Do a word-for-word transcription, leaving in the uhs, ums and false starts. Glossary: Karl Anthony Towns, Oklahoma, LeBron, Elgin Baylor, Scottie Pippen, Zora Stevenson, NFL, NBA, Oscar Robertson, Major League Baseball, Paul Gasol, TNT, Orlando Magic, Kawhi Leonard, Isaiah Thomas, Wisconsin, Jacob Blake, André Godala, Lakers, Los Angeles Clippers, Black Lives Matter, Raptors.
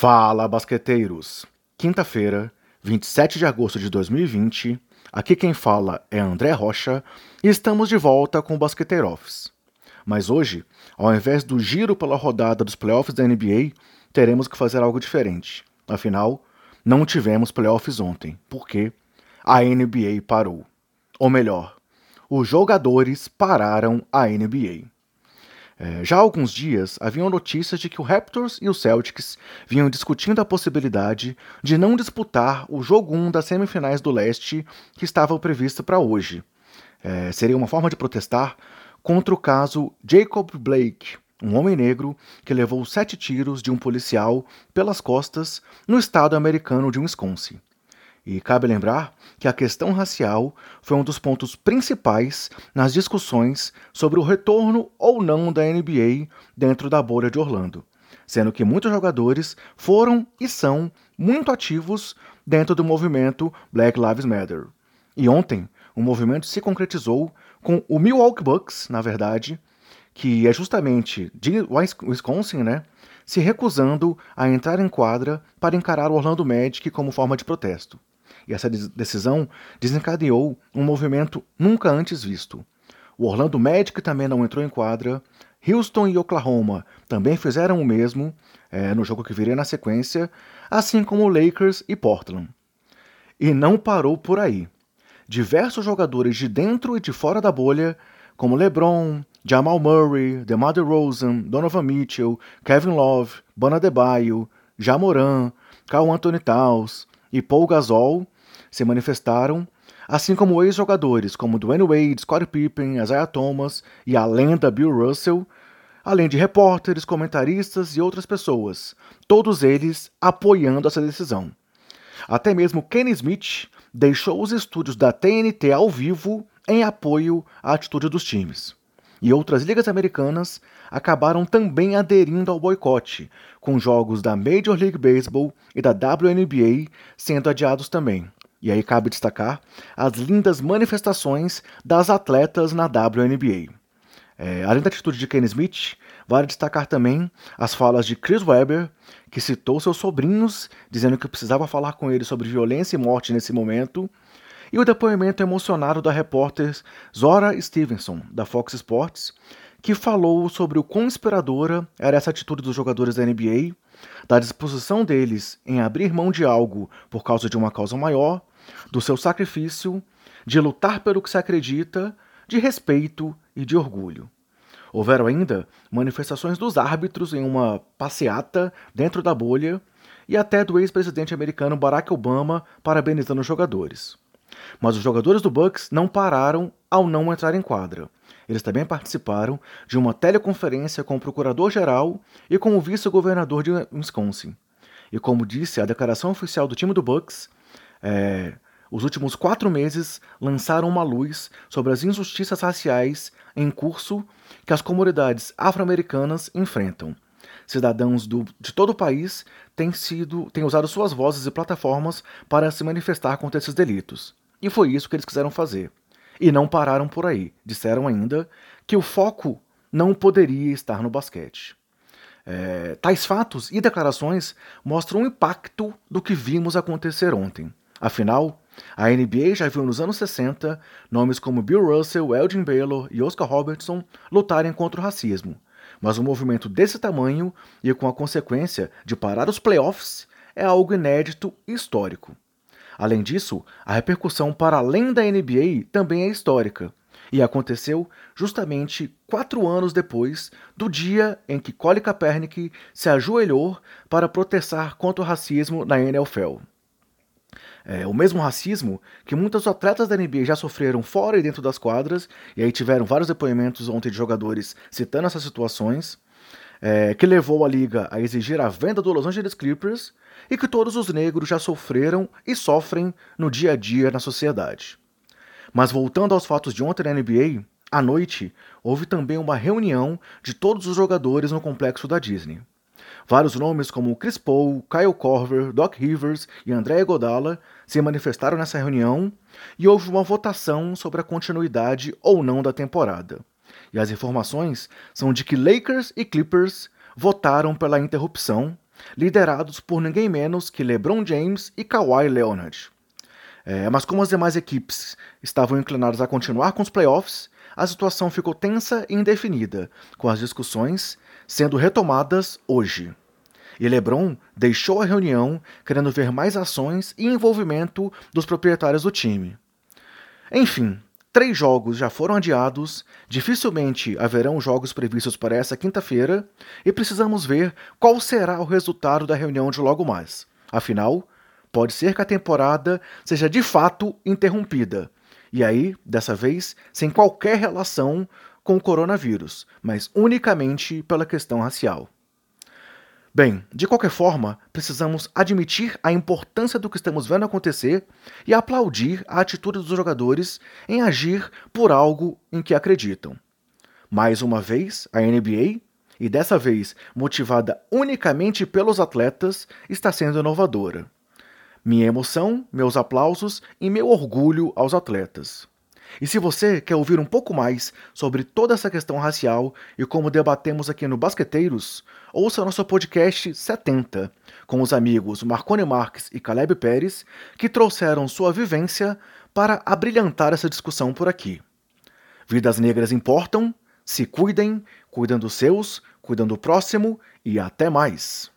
Fala, basqueteiros! Quinta-feira, vinte e sete de agosto de dois mil e vinte, aqui quem fala é André Rocha e estamos de volta com o Basqueteiroffs. Mas hoje, ao invés do giro pela rodada dos playoffs da N B A, teremos que fazer algo diferente. Afinal, não tivemos playoffs ontem, porque a N B A parou. Ou melhor, os jogadores pararam a N B A. Já há alguns dias, haviam notícias de que o Raptors e o Celtics vinham discutindo a possibilidade de não disputar o jogo um das semifinais do leste que estava previsto para hoje. É, seria uma forma de protestar contra o caso Jacob Blake, um homem negro que levou sete tiros de um policial pelas costas no estado americano de Wisconsin. E cabe lembrar que a questão racial foi um dos pontos principais nas discussões sobre o retorno ou não da N B A dentro da bolha de Orlando, sendo que muitos jogadores foram e são muito ativos dentro do movimento Black Lives Matter. E ontem o movimento se concretizou com o Milwaukee Bucks, na verdade, que é justamente de Wisconsin, né, se recusando a entrar em quadra para encarar o Orlando Magic como forma de protesto. E essa decisão desencadeou um movimento nunca antes visto. O Orlando Magic também não entrou em quadra, Houston e Oklahoma também fizeram o mesmo é, no jogo que viria na sequência, assim como Lakers e Portland. E não parou por aí. Diversos jogadores de dentro e de fora da bolha, como LeBron, Jamal Murray, DeMar DeRozan, Donovan Mitchell, Kevin Love, Bam Adebayo, Ja Morant, Karl Anthony Towns e Paul Gasol se manifestaram, assim como ex-jogadores como Dwayne Wade, Scottie Pippen, Isaiah Thomas e a lenda Bill Russell, além de repórteres, comentaristas e outras pessoas, todos eles apoiando essa decisão. Até mesmo Kenny Smith deixou os estúdios da T N T ao vivo em apoio à atitude dos times. E outras ligas americanas acabaram também aderindo ao boicote, com jogos da Major League Baseball e da W N B A sendo adiados também. E aí cabe destacar as lindas manifestações das atletas na W N B A. É, além da atitude de Kenny Smith, vale destacar também as falas de Chris Webber, que citou seus sobrinhos, dizendo que precisava falar com eles sobre violência e morte nesse momento, e o depoimento emocionado da repórter Zora Stevenson, da Fox Sports, que falou sobre o quão inspiradora era essa atitude dos jogadores da N B A, da disposição deles em abrir mão de algo por causa de uma causa maior, do seu sacrifício, de lutar pelo que se acredita, de respeito e de orgulho. Houveram ainda manifestações dos árbitros em uma passeata dentro da bolha e até do ex-presidente americano Barack Obama parabenizando os jogadores. Mas os jogadores do Bucks não pararam ao não entrar em quadra. Eles também participaram de uma teleconferência com o procurador-geral e com o vice-governador de Wisconsin. E como disse a declaração oficial do time do Bucks, é, os últimos quatro meses lançaram uma luz sobre as injustiças raciais em curso que as comunidades afro-americanas enfrentam. Cidadãos do, de todo o país têm, sido, têm usado suas vozes e plataformas para se manifestar contra esses delitos. E foi isso que eles quiseram fazer. E não pararam por aí. Disseram ainda que o foco não poderia estar no basquete. É, tais fatos e declarações mostram o impacto do que vimos acontecer ontem. Afinal, a N B A já viu nos anos sessenta nomes como Bill Russell, Elgin Baylor e Oscar Robertson lutarem contra o racismo. Mas um movimento desse tamanho e com a consequência de parar os playoffs é algo inédito e histórico. Além disso, a repercussão para além da N B A também é histórica, e aconteceu justamente quatro anos depois do dia em que Colin Kaepernick se ajoelhou para protestar contra o racismo na N F L. É, o mesmo racismo que muitos atletas da N B A já sofreram fora e dentro das quadras, e aí tiveram vários depoimentos ontem de jogadores citando essas situações, é, que levou a liga a exigir a venda do Los Angeles Clippers e que todos os negros já sofreram e sofrem no dia a dia na sociedade. Mas voltando aos fatos de ontem na N B A, à noite houve também uma reunião de todos os jogadores no complexo da Disney. Vários nomes como Chris Paul, Kyle Korver, Doc Rivers e André Godala se manifestaram nessa reunião e houve uma votação sobre a continuidade ou não da temporada. E as informações são de que Lakers e Clippers votaram pela interrupção liderados por ninguém menos que LeBron James e Kawhi Leonard. É, mas como as demais equipes estavam inclinadas a continuar com os playoffs, a situação ficou tensa e indefinida, com as discussões sendo retomadas hoje. E LeBron deixou a reunião querendo ver mais ações e envolvimento dos proprietários do time. Enfim, três jogos já foram adiados, dificilmente haverão jogos previstos para essa quinta-feira e precisamos ver qual será o resultado da reunião de logo mais. Afinal, pode ser que a temporada seja de fato interrompida. E aí, dessa vez, sem qualquer relação com o coronavírus, mas unicamente pela questão racial. Bem, de qualquer forma, precisamos admitir a importância do que estamos vendo acontecer e aplaudir a atitude dos jogadores em agir por algo em que acreditam. Mais uma vez, a N B A, e dessa vez motivada unicamente pelos atletas, está sendo inovadora. Minha emoção, meus aplausos e meu orgulho aos atletas. E se você quer ouvir um pouco mais sobre toda essa questão racial e como debatemos aqui no Basqueteiros, ouça nosso podcast setenta, com os amigos Marconi Marques e Caleb Pérez, que trouxeram sua vivência para abrilhantar essa discussão por aqui. Vidas negras importam, se cuidem, cuidem dos seus, cuidem do próximo e até mais.